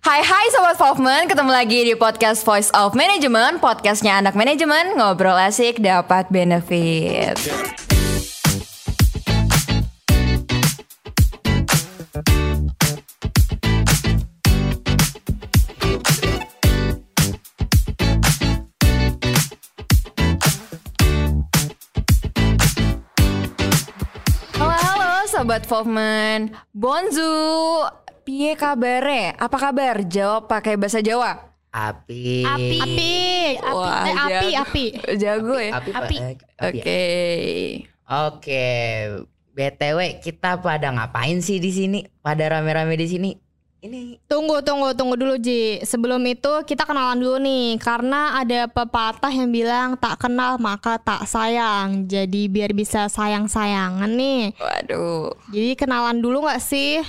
Hai Sobat Fauvemen, ketemu lagi di podcast Voice of Management, podcastnya anak manajemen, ngobrol asik dapat benefit. Halo Sobat Fauvemen, bonjour. Piye kabare? Apa kabar? Jawab pakai bahasa Jawa. Api. Oke. BTW kita pada ngapain sih di sini? Pada rame-rame di sini? Ini tunggu dulu Ji. Sebelum itu kita kenalan dulu nih, karena ada pepatah yang bilang tak kenal maka tak sayang. Jadi biar bisa sayang-sayangan nih. Waduh. Jadi kenalan dulu nggak sih?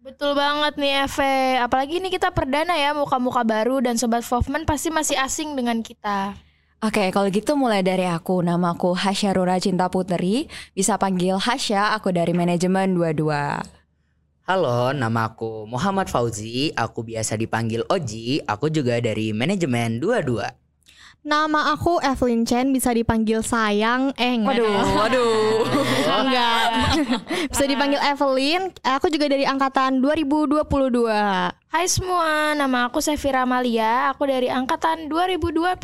Betul banget nih Eve, apalagi ini kita perdana ya, muka-muka baru dan Sobat Fauvemen pasti masih asing dengan kita. Oke, kalau gitu mulai dari aku, nama aku Hasyarura Cinta Puteri, bisa panggil Hasya, aku dari manajemen 22. Halo, nama aku Muhammad Fauzi, aku biasa dipanggil Oji, aku juga dari manajemen 22. Nama aku Evelyn Chen, bisa dipanggil sayang Waduh enggak. Bisa dipanggil Evelyn. Aku juga dari angkatan 2022. Hai semua, nama aku Sefira Malia, aku dari angkatan 2022.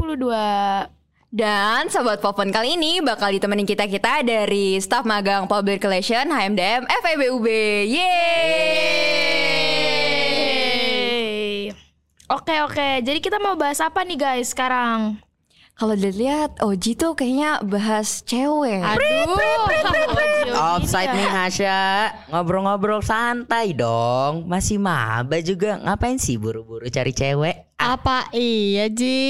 Dan Sobat Fauvemen kali ini bakal ditemenin kita-kita dari staf magang Public Relation HMDM FEB UB. Yeay. Oke, jadi kita mau bahas apa nih guys sekarang? Kalau dilihat Oji tuh kayaknya bahas cewek. Aduh. Outside nih Hasya. Ngobrol-ngobrol santai dong. Masih maba juga. Ngapain sih buru-buru cari cewek? Apa iya Ji?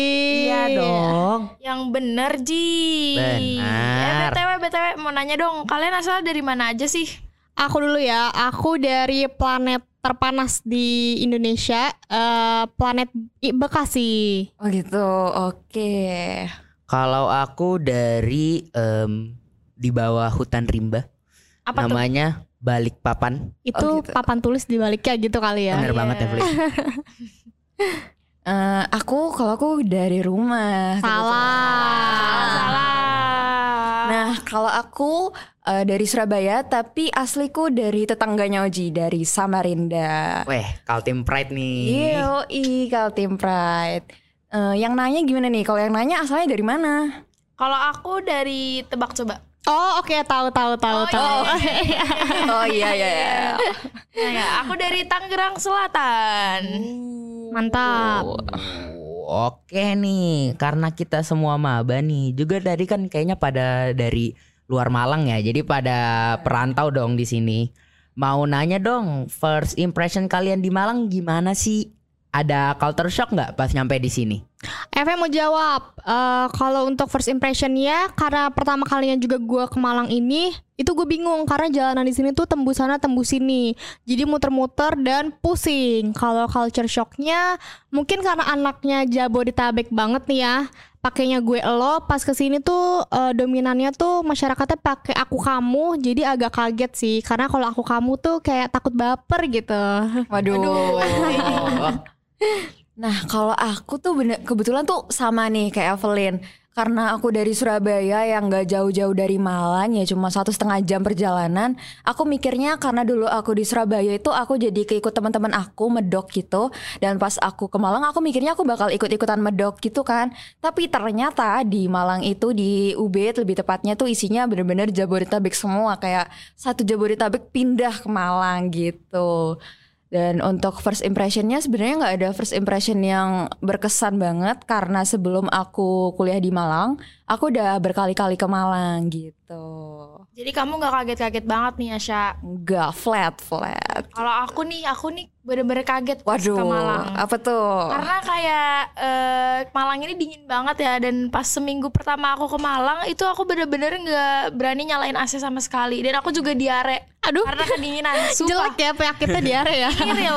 Iya dong. Yang bener Ji. Bener. BTW mau nanya dong, kalian asal dari mana aja sih? Aku dulu ya. Aku dari planet terpanas di Indonesia, planet Bekasi. Oh gitu, oke. Kalau aku dari di bawah hutan rimba. Apa namanya? Balikpapan. Itu oh, gitu. Papan tulis di baliknya gitu kali ya. Bener banget ya. Kalau aku dari rumah. Salah. Nah, kalau aku dari Surabaya, tapi asliku dari tetangganya Oji, dari Samarinda. Weh, Kaltim Pride nih. Yoi, Kaltim Pride. Yang nanya gimana nih? Kalau yang nanya asalnya dari mana? Kalau aku dari tebak coba. Oh, oke, tahu. Oh iya. Nah, aku dari Tangerang Selatan. Mantap. Oke nih, karena kita semua maba nih. Juga tadi kan kayaknya pada dari luar Malang ya, jadi pada perantau dong di sini. Mau nanya dong, first impression kalian di Malang gimana sih? Ada culture shock nggak pas nyampe di sini? FM mau jawab. Kalau untuk first impressionnya, karena pertama kalinya juga gue ke Malang ini, itu gue bingung karena jalanan di sini tuh tembus sana tembus sini, jadi muter-muter dan pusing. Kalau culture shocknya, mungkin karena anaknya Jabodetabek banget nih ya. Pakainya gue elo, pas kesini tuh dominannya tuh masyarakatnya pakai aku kamu, jadi agak kaget sih karena kalau aku kamu tuh kayak takut baper gitu. Waduh. Nah kalau aku tuh kebetulan tuh sama nih kayak Evelyn, karena aku dari Surabaya yang gak jauh-jauh dari Malang ya, cuma 1,5 jam perjalanan. Aku mikirnya karena dulu aku di Surabaya itu aku jadi keikut teman-teman aku medok gitu, dan pas aku ke Malang aku mikirnya aku bakal ikut-ikutan medok gitu kan. Tapi ternyata di Malang itu, di UB lebih tepatnya tuh isinya bener-bener Jabodetabek semua, kayak satu Jabodetabek pindah ke Malang gitu. Dan untuk first impressionnya sebenarnya nggak ada first impression yang berkesan banget, karena sebelum aku kuliah di Malang, aku udah berkali-kali ke Malang gitu. Jadi kamu nggak kaget-kaget banget nih Asya? Nggak, flat. Kalau aku nih bener-bener kaget pas ke Malang. Apa tuh? Karena kayak Malang ini dingin banget ya, dan pas seminggu pertama aku ke Malang itu aku bener-bener nggak berani nyalain AC sama sekali, dan aku juga diare. Aduh. Karena kedinginan. Jelek ya penyakitnya diare ya.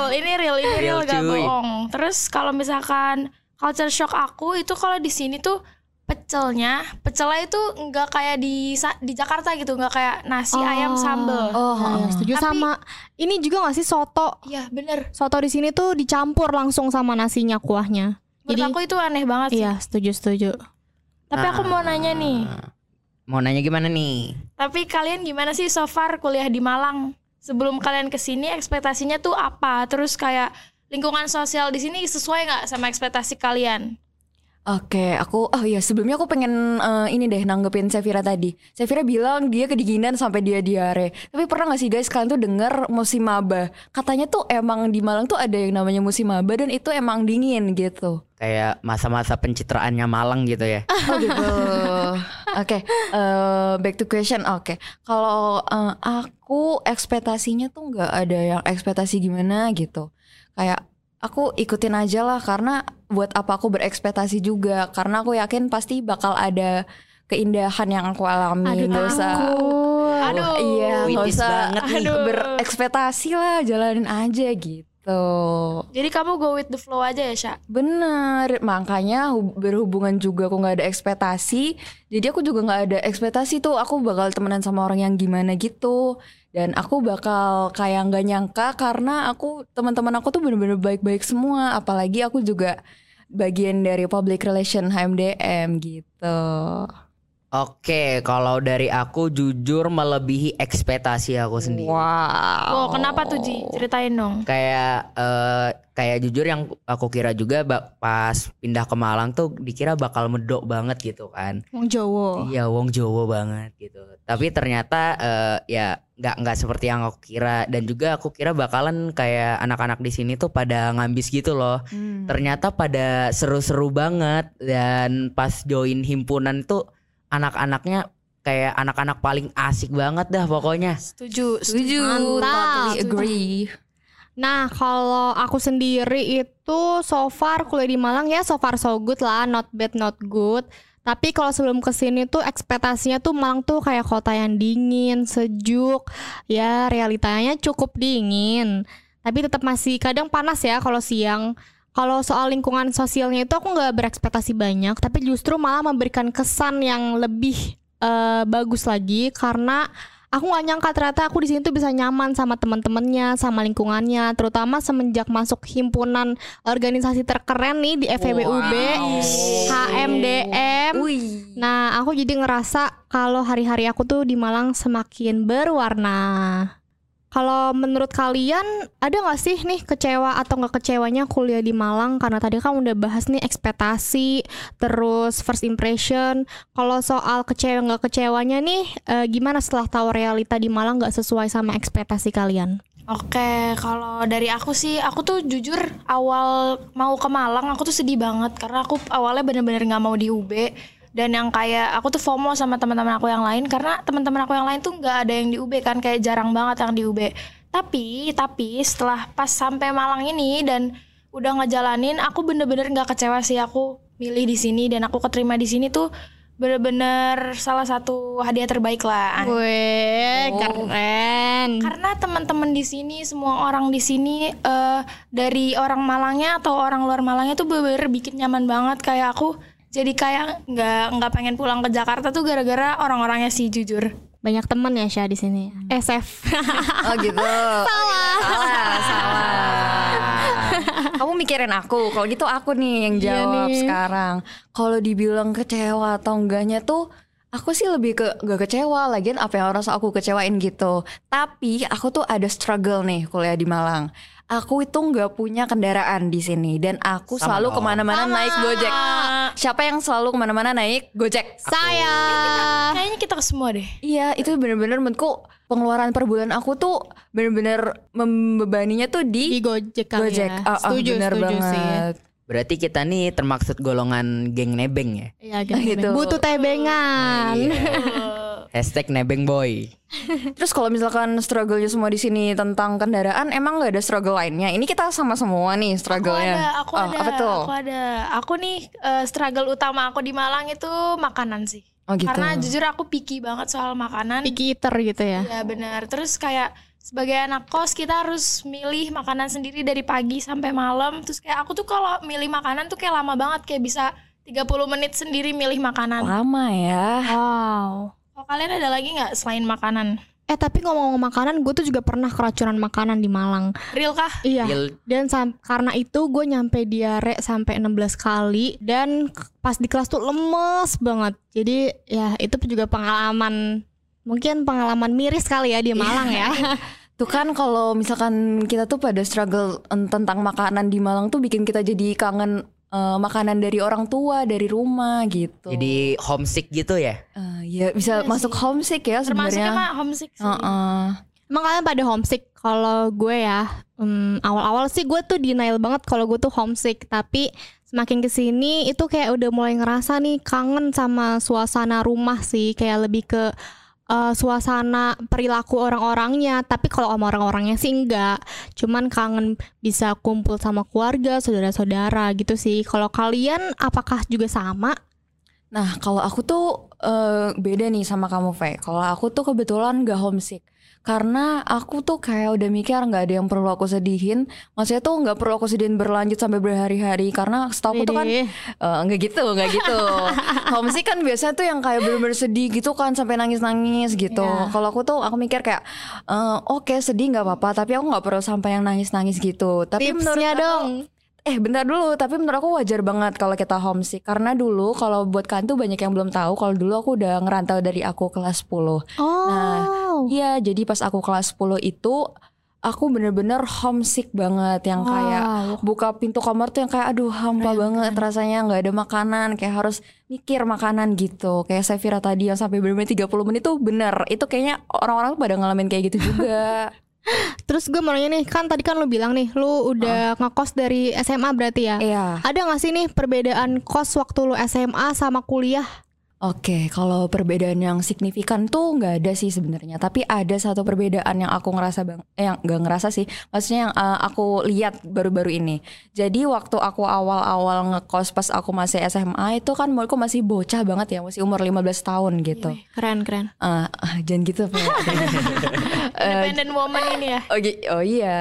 ini real gak bohong. Terus kalau misalkan culture shock aku itu kalau di sini tuh Pecelnya, pecelnya itu nggak kayak di Jakarta gitu, nggak kayak nasi ayam sambal. Oh, setuju. Tapi, sama ini juga nggak sih soto? Iya bener. Soto di sini tuh dicampur langsung sama nasinya, kuahnya. Menurut jadi aku itu aneh banget sih. Iya, setuju. Tapi aku mau nanya nih. Mau nanya gimana nih? Tapi kalian gimana sih so far kuliah di Malang? Sebelum kalian kesini ekspektasinya tuh apa? Terus kayak lingkungan sosial di sini sesuai nggak sama ekspektasi kalian? Oke, sebelumnya aku pengen ini deh nanggepin Sefira tadi. Sefira bilang dia kedinginan sampai dia diare. Tapi pernah gak sih guys kalian tuh denger musim maba? Katanya tuh emang di Malang tuh ada yang namanya musim maba dan itu emang dingin gitu. Kayak masa-masa pencitraannya Malang gitu ya. Oh gitu. Oke, back to question. Oke, kalau aku ekspektasinya tuh gak ada yang ekspektasi gimana gitu. Kayak aku ikutin aja lah karena buat apa aku berekspektasi juga, karena aku yakin pasti bakal ada keindahan yang aku alami. Gak usah berekspektasi lah, jalanin aja gitu. Jadi kamu go with the flow aja ya Sya? Bener, makanya berhubungan juga aku gak ada ekspektasi. Jadi aku juga gak ada ekspektasi tuh aku bakal temenan sama orang yang gimana gitu. Dan aku bakal kayak gak nyangka karena aku teman-teman aku tuh bener-bener baik-baik semua. Apalagi aku juga bagian dari public relation HMDM gitu. Oke, kalau dari aku jujur melebihi ekspektasi aku sendiri. Wow. Oh, kenapa tuh Ji? Ceritain dong. Kayak jujur yang aku kira juga pas pindah ke Malang tuh dikira bakal medok banget gitu kan. Wong Jawa. Iya, wong Jawa banget gitu. Tapi ternyata ya nggak seperti yang aku kira, dan juga aku kira bakalan kayak anak-anak di sini tuh pada ngambis gitu loh. Ternyata pada seru-seru banget, dan pas join himpunan tuh anak-anaknya kayak anak-anak paling asik banget dah pokoknya. Setuju. Mantap. Agree. Nah, kalau aku sendiri itu so far kuliah di Malang ya so far so good lah, not bad not good. Tapi kalau sebelum kesini tuh ekspektasinya tuh Malang tuh kayak kota yang dingin, sejuk. Ya realitanya cukup dingin, tapi tetap masih kadang panas ya kalau siang. Kalau soal lingkungan sosialnya itu aku gak berekspektasi banyak, tapi justru malah memberikan kesan yang lebih bagus lagi. Karena aku gak nyangka ternyata aku di sini tuh bisa nyaman sama teman-temannya, sama lingkungannya, terutama semenjak masuk himpunan organisasi terkeren nih di FEB UB, HMDM. Nah, aku jadi ngerasa kalau hari-hari aku tuh di Malang semakin berwarna. Kalau menurut kalian ada gak sih nih kecewa atau gak kecewanya kuliah di Malang? Karena tadi kan udah bahas nih ekspektasi, terus first impression. Kalau soal kecewa gak kecewanya nih gimana setelah tahu realita di Malang gak sesuai sama ekspektasi kalian? Oke, kalau dari aku sih, aku tuh jujur awal mau ke Malang aku tuh sedih banget. Karena aku awalnya bener-bener gak mau di UB. Dan yang kayak aku tuh FOMO sama teman-teman aku yang lain, karena teman-teman aku yang lain tuh nggak ada yang di UB kan, kayak jarang banget yang di UB. Tapi setelah pas sampai Malang ini dan udah ngejalanin, aku bener-bener nggak kecewa sih. Aku milih di sini dan aku keterima di sini tuh bener-bener salah satu hadiah terbaik lah. Wih, keren. Karena teman-teman di sini, semua orang di sini dari orang Malangnya atau orang luar Malangnya tuh bener-bener bikin nyaman banget. Kayak aku jadi kayak nggak pengen pulang ke Jakarta tuh gara-gara orang-orangnya sih jujur. Banyak temen ya Sya di sini. SF. Oh gitu. Salah. Kamu mikirin aku. Kalau gitu aku nih yang jawab nih sekarang. Kalau dibilang kecewa atau enggaknya tuh, aku sih lebih ke gak kecewa, lagian apa yang harus aku kecewain gitu. Tapi aku tuh ada struggle nih kuliah di Malang. Aku itu nggak punya kendaraan di sini dan aku selalu kemana-mana naik Gojek. Siapa yang selalu kemana-mana naik Gojek? Saya. Kayaknya kita semua deh. Iya, itu bener-bener menurutku pengeluaran per bulan aku tuh bener-bener membebaninya tuh di Gojek. Ya. Setuju banget. Sih. Berarti kita nih termaksud golongan geng nebeng ya? Iya, geng gitu. Butuh tebengan. #nebengboy. Terus kalau misalkan struggle-nya semua di sini tentang kendaraan, emang nggak ada struggle lainnya? Ini kita sama semua nih struggle-nya. Aku nih struggle utama aku di Malang itu makanan sih. Oh, gitu. Karena jujur aku picky banget soal makanan. Picky eater gitu ya? Iya benar. Terus kayak sebagai anak kos kita harus milih makanan sendiri dari pagi sampai malam. Terus kayak aku tuh kalau milih makanan tuh kayak lama banget, kayak bisa 30 menit sendiri milih makanan. Lama ya. Wow. Kalau kalian ada lagi nggak selain makanan? Tapi ngomong-ngomong makanan, gue tuh juga pernah keracunan makanan di Malang. Real kah? Iya. Real. Dan karena itu gue nyampe diare sampai 16 kali. Dan pas di kelas tuh lemes banget. Jadi ya itu juga pengalaman, mungkin pengalaman miris kali ya di Malang ya. Tuh kan kalau misalkan kita tuh pada struggle tentang makanan di Malang tuh bikin kita jadi kangen makanan dari orang tua, dari rumah gitu. Jadi homesick gitu ya? Ya bisa ya, masuk sih. Homesick ya sebenarnya. Termasuknya mah homesick sih. Emang kalian pada homesick? Kalau gue ya awal-awal sih gue tuh denial banget kalau gue tuh homesick. Tapi semakin kesini itu kayak udah mulai ngerasa nih kangen sama suasana rumah sih. Kayak lebih ke suasana perilaku orang-orangnya. Tapi kalau sama orang-orangnya sih enggak, cuman kangen bisa kumpul sama keluarga, saudara-saudara gitu sih. Kalau kalian apakah juga sama? Nah kalau aku tuh beda nih sama kamu Fe. Kalau aku tuh kebetulan gak homesick, karena aku tuh kayak udah mikir gak ada yang perlu aku sedihin. Maksudnya tuh gak perlu aku sedihin berlanjut sampai berhari-hari. Karena setahu aku tuh kan gak gitu homesick kan biasanya tuh yang kayak bener-bener sedih gitu kan, sampai nangis-nangis gitu. Kalau aku tuh aku mikir kayak oke, sedih gak apa-apa, tapi aku gak perlu sampai yang nangis-nangis gitu. Tapi tipsnya dong. Bentar dulu, tapi menurut aku wajar banget kalau kita homesick. Karena dulu kalau buat Kantu banyak yang belum tahu, kalau dulu aku udah ngerantau dari aku kelas 10. Nah iya, jadi pas aku kelas 10 itu aku bener-bener homesick banget. Yang kayak buka pintu kamar tuh yang kayak aduh hampa banget rasanya, gak ada makanan, kayak harus mikir makanan gitu. Kayak Sefira tadi yang sampai bener-bener 30 menit tuh bener, itu kayaknya orang-orang tuh pada ngalamin kayak gitu juga. Terus gue mau nanya nih, kan tadi kan lu bilang nih lu udah ngekos dari SMA berarti ya? Iya. Ada gak sih nih perbedaan kos waktu lu SMA sama kuliah? Oke, kalau perbedaan yang signifikan tuh gak ada sih sebenarnya. Tapi ada satu perbedaan yang aku ngerasa yang gak ngerasa sih, maksudnya yang aku lihat baru-baru ini. Jadi waktu aku awal-awal ngekos pas aku masih SMA itu kan aku masih bocah banget ya, masih umur 15 tahun gitu. Keren-keren. Jangan gitu. Independent woman ini ya. Oh iya,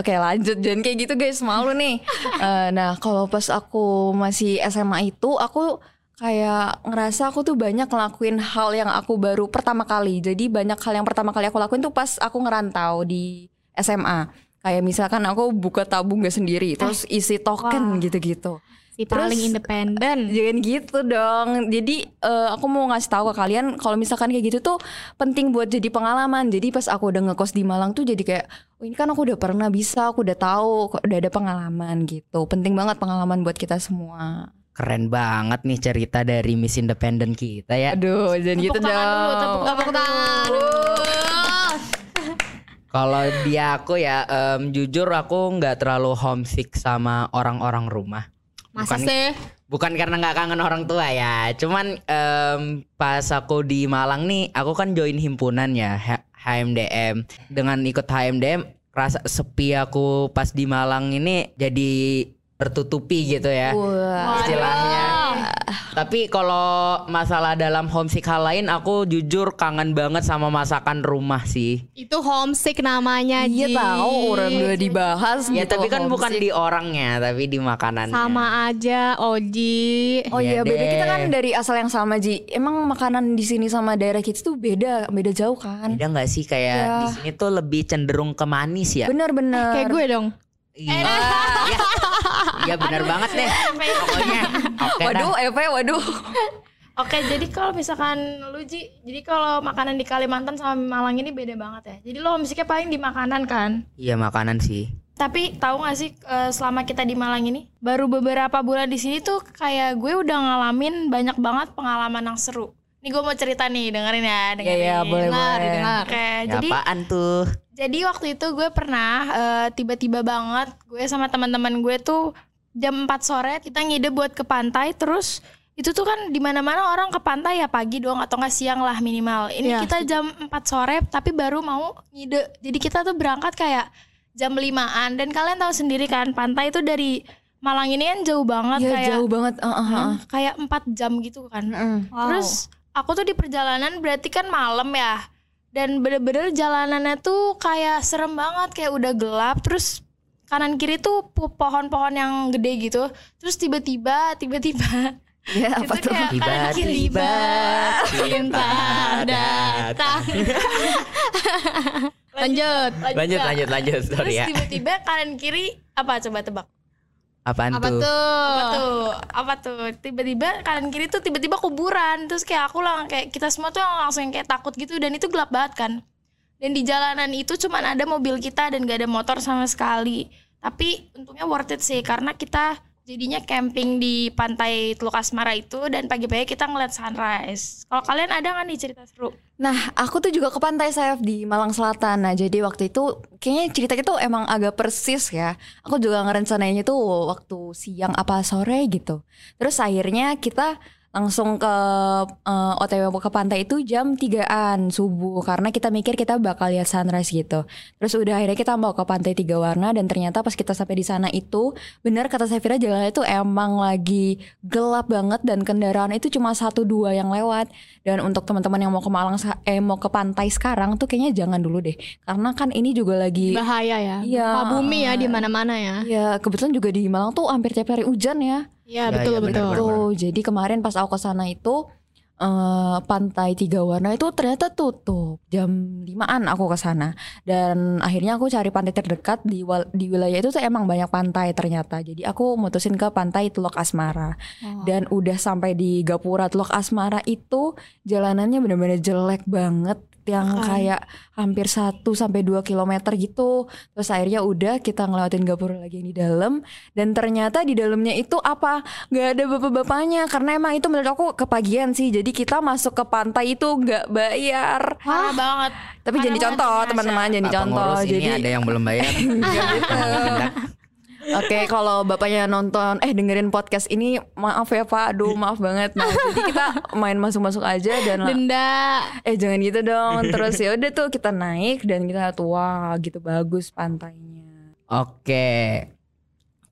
oke, lanjut. Jangan kayak gitu guys, malu nih. Nah kalau pas aku masih SMA itu aku kayak ngerasa aku tuh banyak ngelakuin hal yang aku baru pertama kali. Jadi banyak hal yang pertama kali aku lakuin tuh pas aku ngerantau di SMA. Kayak misalkan aku buka tabung gak sendiri, terus isi token gitu-gitu. Si paling independen. Jangan gitu dong. Jadi aku mau ngasih tahu ke kalian kalau misalkan kayak gitu tuh penting buat jadi pengalaman. Jadi pas aku udah ngekos di Malang tuh jadi kayak ini kan aku udah pernah bisa, aku udah tahu, udah ada pengalaman gitu. Penting banget pengalaman buat kita semua. Keren banget nih cerita dari Miss Independent kita ya. Aduh, jangan gitu dong. Tepuk tangan. Kalau di aku ya, jujur aku nggak terlalu homesick sama orang-orang rumah. Masa sih? Bukan karena nggak kangen orang tua ya. Cuman pas aku di Malang nih, aku kan join himpunan ya, HMDM. Dengan ikut HMDM, rasa sepi aku pas di Malang ini jadi tertutupi gitu ya istilahnya. Tapi kalau masalah dalam homesick hal lain, aku jujur kangen banget sama masakan rumah sih. Itu homesick namanya. Iya tahu, orang udah dibahas. Ya gitu, tapi kan homesick bukan di orangnya, tapi di makanannya. Sama aja, Oji. Oh iya, beda. Kita kan dari asal yang sama, Ji. Emang makanan di sini sama daerah kita tuh beda jauh kan? Beda nggak sih kayak di sini tuh lebih cenderung ke manis ya? Bener. Kayak gue dong. Iya. Ya benar banget deh. Pokoknya. Waduh. Oke, jadi kalau misalkan lu Ji, jadi kalau makanan di Kalimantan sama Malang ini beda banget ya. Jadi lo homesicknya paling di makanan kan? Iya, makanan sih. Tapi tahu gak sih selama kita di Malang ini, baru beberapa bulan di sini tuh kayak gue udah ngalamin banyak banget pengalaman yang seru. Nih gue mau cerita nih, dengerin ya. Iya, boleh. Oke, jadi apaan tuh? Jadi waktu itu gue pernah tiba-tiba banget gue sama teman-teman gue tuh jam 4 sore kita ngide buat ke pantai. Terus itu tuh kan di mana-mana orang ke pantai ya pagi doang atau nggak siang lah minimal. Ini kita jam 4 sore tapi baru mau ngide. Jadi kita tuh berangkat kayak jam 5-an dan kalian tahu sendiri kan pantai itu dari Malang ini kan jauh banget ya, kayak jauh banget. Kayak 4 jam gitu kan. Terus aku tuh di perjalanan berarti kan malam ya. Dan bener-bener jalanannya tuh kayak serem banget. Kayak udah gelap. Terus kanan kiri tuh pohon-pohon yang gede gitu. Terus tiba-tiba Ya, apa tuh? Tiba-tiba cinta datang. Lanjut. Sorry ya. Terus tiba-tiba kanan kiri apa, coba tebak? Apa tuh? Tiba-tiba kanan kiri tuh tiba-tiba kuburan. Terus kayak aku lah, kayak kita semua tuh langsung kayak takut gitu, dan itu gelap banget kan. Dan di jalanan itu cuman ada mobil kita dan gak ada motor sama sekali. Tapi untungnya worth it sih, karena kita jadinya camping di pantai Teluk Asmara itu, dan pagi-pagi kita ngeliat sunrise. Kalau kalian ada nggak nih cerita seru? Nah, aku tuh juga ke pantai Sayap di Malang Selatan. Nah, jadi waktu itu kayaknya cerita kita tuh emang agak persis ya. Aku juga ngerencanainnya tuh waktu siang apa sore gitu. Terus akhirnya kita langsung ke OTW ke pantai itu jam 3-an subuh, karena kita mikir kita bakal lihat sunrise gitu. Terus udah akhirnya kita mau ke Pantai Tiga Warna, dan ternyata pas kita sampai di sana itu benar kata Sefira, jalannya itu emang lagi gelap banget dan kendaraan itu cuma 1-2 yang lewat. Dan untuk teman-teman yang mau ke Malang mau ke pantai sekarang tuh kayaknya jangan dulu deh, karena kan ini juga lagi bahaya ya. Iya, bumi ya di mana-mana ya. Iya, kebetulan juga di Malang tuh hampir tiap hari hujan ya. Ya, betul. Jadi kemarin pas aku kesana itu Pantai Tiga Warna itu ternyata tutup jam 5-an aku kesana. Dan akhirnya aku cari pantai terdekat di wilayah itu tuh emang banyak pantai ternyata. Jadi aku mutusin ke pantai Teluk Asmara. Oh. Dan udah sampai di Gapura Teluk Asmara itu jalanannya benar-benar jelek banget, yang kayak hampir 1-2 kilometer gitu. Terus akhirnya udah kita ngelewatin gapura lagi yang di dalam, dan ternyata di dalamnya itu apa, nggak ada bapak-bapaknya, karena emang itu menurut aku kepagian sih. Jadi kita masuk ke pantai itu nggak bayar. Parah banget. Tapi jadi contoh teman-teman, jadi contoh. Jadi ada yang belum bayar. Oke, kalau bapaknya nonton dengerin podcast ini, maaf ya Pak. Aduh, maaf banget. Nah, jadi kita main masuk-masuk aja dan denda. Jangan gitu dong. Terus ya udah tuh kita naik dan kita tua gitu, bagus pantainya. Oke.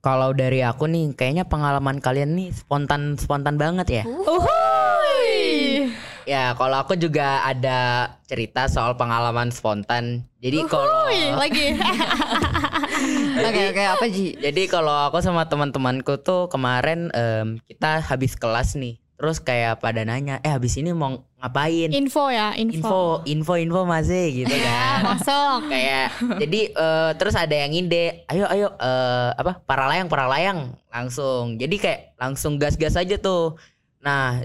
Kalau dari aku nih, kayaknya pengalaman kalian nih spontan banget ya. Ya, kalau aku juga ada cerita soal pengalaman spontan. Jadi kalau Oke, apa Ji? Jadi kalau aku sama teman-temanku tuh kemarin kita habis kelas nih. Terus kayak pada nanya, habis ini mau ngapain? Info masih gitu kan. Masuk. Kayak jadi terus ada yang ngide, ayo paralayang langsung. Jadi kayak langsung gas-gas aja tuh. Nah,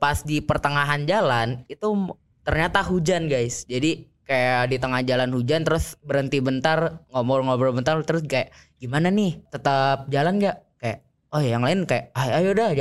pas di pertengahan jalan itu ternyata hujan, guys. Jadi kayak di tengah jalan hujan, terus berhenti bentar, ngobrol-ngobrol bentar, terus kayak gimana nih? Tetap jalan gak? Kayak yang lain kayak ayo dah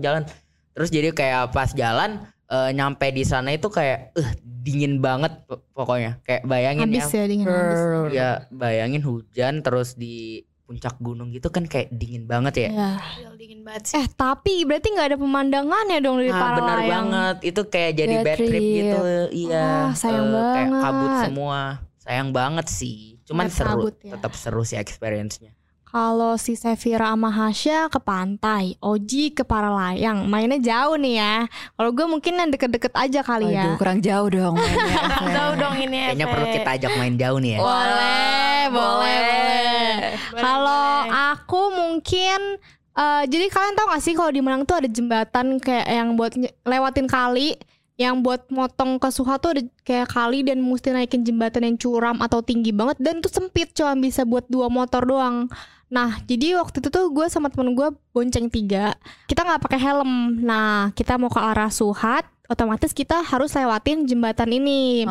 jalan. Terus jadi kayak pas jalan nyampe di sana itu kayak dingin banget pokoknya. Kayak bayangin habis ya dingin habis. Ya, bayangin hujan terus di puncak gunung gitu kan, kayak dingin banget ya. Iya, dingin banget sih. Tapi berarti nggak ada pemandangannya dong dari paralayang. Benar banget, itu kayak jadi bad trip gitu. Iya, sayang banget. Kayak kabut semua, sayang banget sih. Cuman seru, tetap seru sih experience-nya. Kalau si Sefira sama Hasya ke pantai, Oji ke paralayang, mainnya jauh nih ya. Kalau gue mungkin yang deket-deket aja kali ya. Aduh, kurang jauh dong. Jauh dong ini. Kayaknya perlu kita ajak main jauh nih ya. Boleh. Kalau aku mungkin, jadi kalian tahu gak sih kalau di Malang tuh ada jembatan kayak yang buat lewatin kali, yang buat motong ke Suha tuh ada kayak kali, dan mesti naikin jembatan yang curam atau tinggi banget, dan tuh sempit, cuma bisa buat 2 motor doang. Nah, jadi waktu itu tuh gue sama temen gue bonceng 3, kita nggak pakai helm. Nah, kita mau ke arah Suhat, otomatis kita harus lewatin jembatan ini.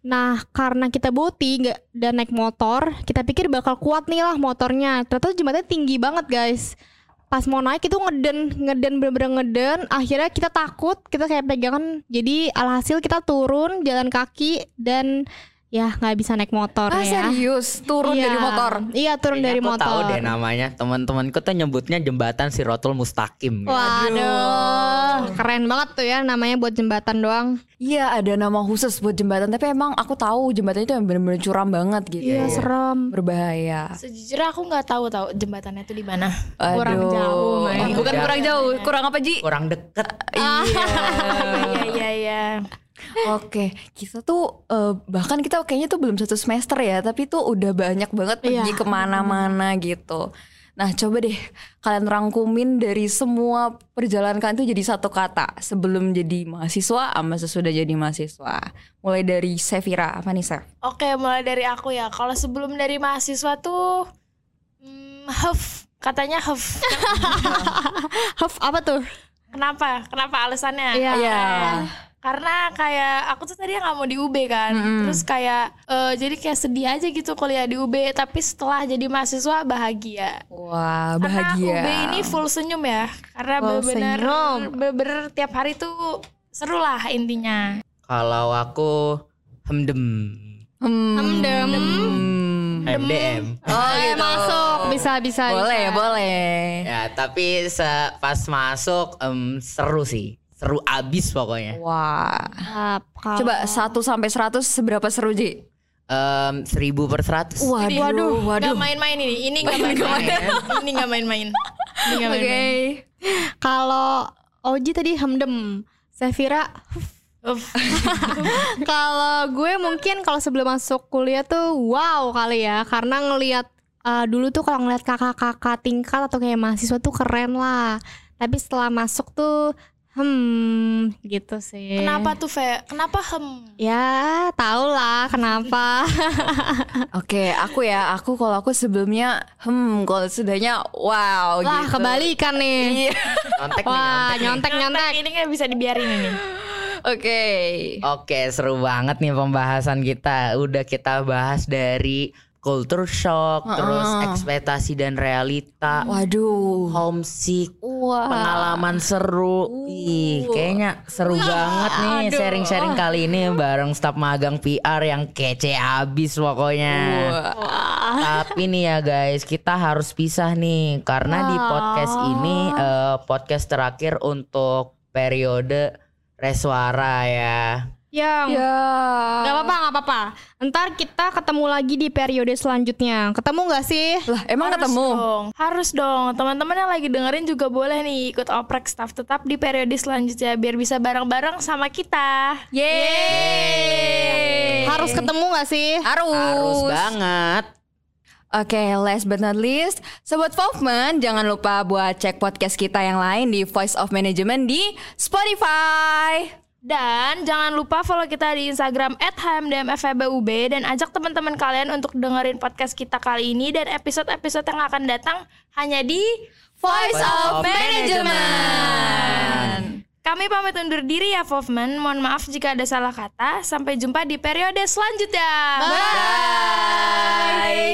Nah, karena kita boti dan naik motor, kita pikir bakal kuat nih lah motornya. Ternyata jembatannya tinggi banget, guys. Pas mau naik itu ngeden bener-bener ngeden. Akhirnya kita takut, kita kayak pegangan. Jadi alhasil kita turun jalan kaki dan ya nggak bisa naik motor. Serius? Turun dari motor? Iya, turun dari motor. Aku tahu deh namanya. Teman-temanku tuh nyebutnya Jembatan Sirotul Mustakim. Waduh, keren banget tuh ya namanya buat jembatan doang. Iya, ada nama khusus buat jembatan. Tapi emang aku tahu jembatan itu yang benar-benar curam banget gitu. Iya, serem, berbahaya. Sejujurnya aku nggak tahu jembatannya itu di mana. Kurang jauh. Bukan kurang jauh, kurang apa Ji? Kurang deket. Iya. Oke, kita tuh bahkan kita kayaknya tuh belum 1 semester ya, tapi tuh udah banyak banget pergi kemana-mana gitu. Nah, coba deh kalian rangkumin dari semua perjalanan kalian itu jadi satu kata. Sebelum jadi mahasiswa sama sesudah jadi mahasiswa. Mulai dari Sefira, apa nih Sef? Oke, mulai dari aku ya. Kalau sebelum dari mahasiswa tuh huff, katanya huff. Huff apa tuh? Kenapa alasannya? Iya. Yeah. Karena kayak aku tuh tadi nggak mau di UB kan, terus kayak jadi kayak sedih aja gitu kuliah di UB, tapi setelah jadi mahasiswa bahagia. Wah, bahagia. Karena UB ini full senyum ya, karena bener-bener tiap hari tuh seru lah intinya. Kalau aku HMDM. Oh gitu. Masuk bisa boleh. Ya tapi pas masuk seru sih. Seru abis pokoknya. Wah. Coba 1 sampai 100 seberapa seru, Ji? 1000/100. Waduh. Gak main-main ini. Ini gak main-main. Oke. Kalau Oji tadi HMDM, Sefira Kalau gue mungkin kalau sebelum masuk kuliah tuh wow kali ya, karena ngelihat dulu tuh kalau ngelihat kakak-kakak tingkat atau kayak mahasiswa tuh keren lah. Tapi setelah masuk tuh gitu sih. Kenapa tuh, Fe? Kenapa Ya, tau lah kenapa. Oke, aku kalau aku sebelumnya kalau sudahnya wow lah, gitu. Kebalikan nih. Nyontek. Ini gak bisa dibiarin ini. Oke, seru banget nih pembahasan kita. Udah kita bahas dari culture shock, terus ekspektasi dan realita. Waduh. Homesick. Wah. Pengalaman seru. Ih, kayaknya seru banget nih sharing-sharing kali ini bareng staf magang PR yang kece abis pokoknya. Tapi nih ya guys, kita harus pisah nih karena di podcast ini podcast terakhir untuk periode Reswara ya. Gak apa-apa. Ntar kita ketemu lagi di periode selanjutnya. Ketemu gak sih? Lah, emang harus ketemu? Harus dong. Teman-teman yang lagi dengerin juga boleh nih ikut oprek staff tetap di periode selanjutnya biar bisa bareng-bareng sama kita. Yeay. Harus ketemu gak sih? Harus banget. Oke, last but not least, Sobat Fofman, jangan lupa buat cek podcast kita yang lain di Voice of Management di Spotify. Dan jangan lupa follow kita di Instagram @HMDM FEB UB. Dan ajak teman-teman kalian untuk dengerin podcast kita kali ini dan episode-episode yang akan datang hanya di Voice of Management. Kami pamit undur diri ya Fofman. Mohon maaf jika ada salah kata. Sampai jumpa di periode selanjutnya. Bye.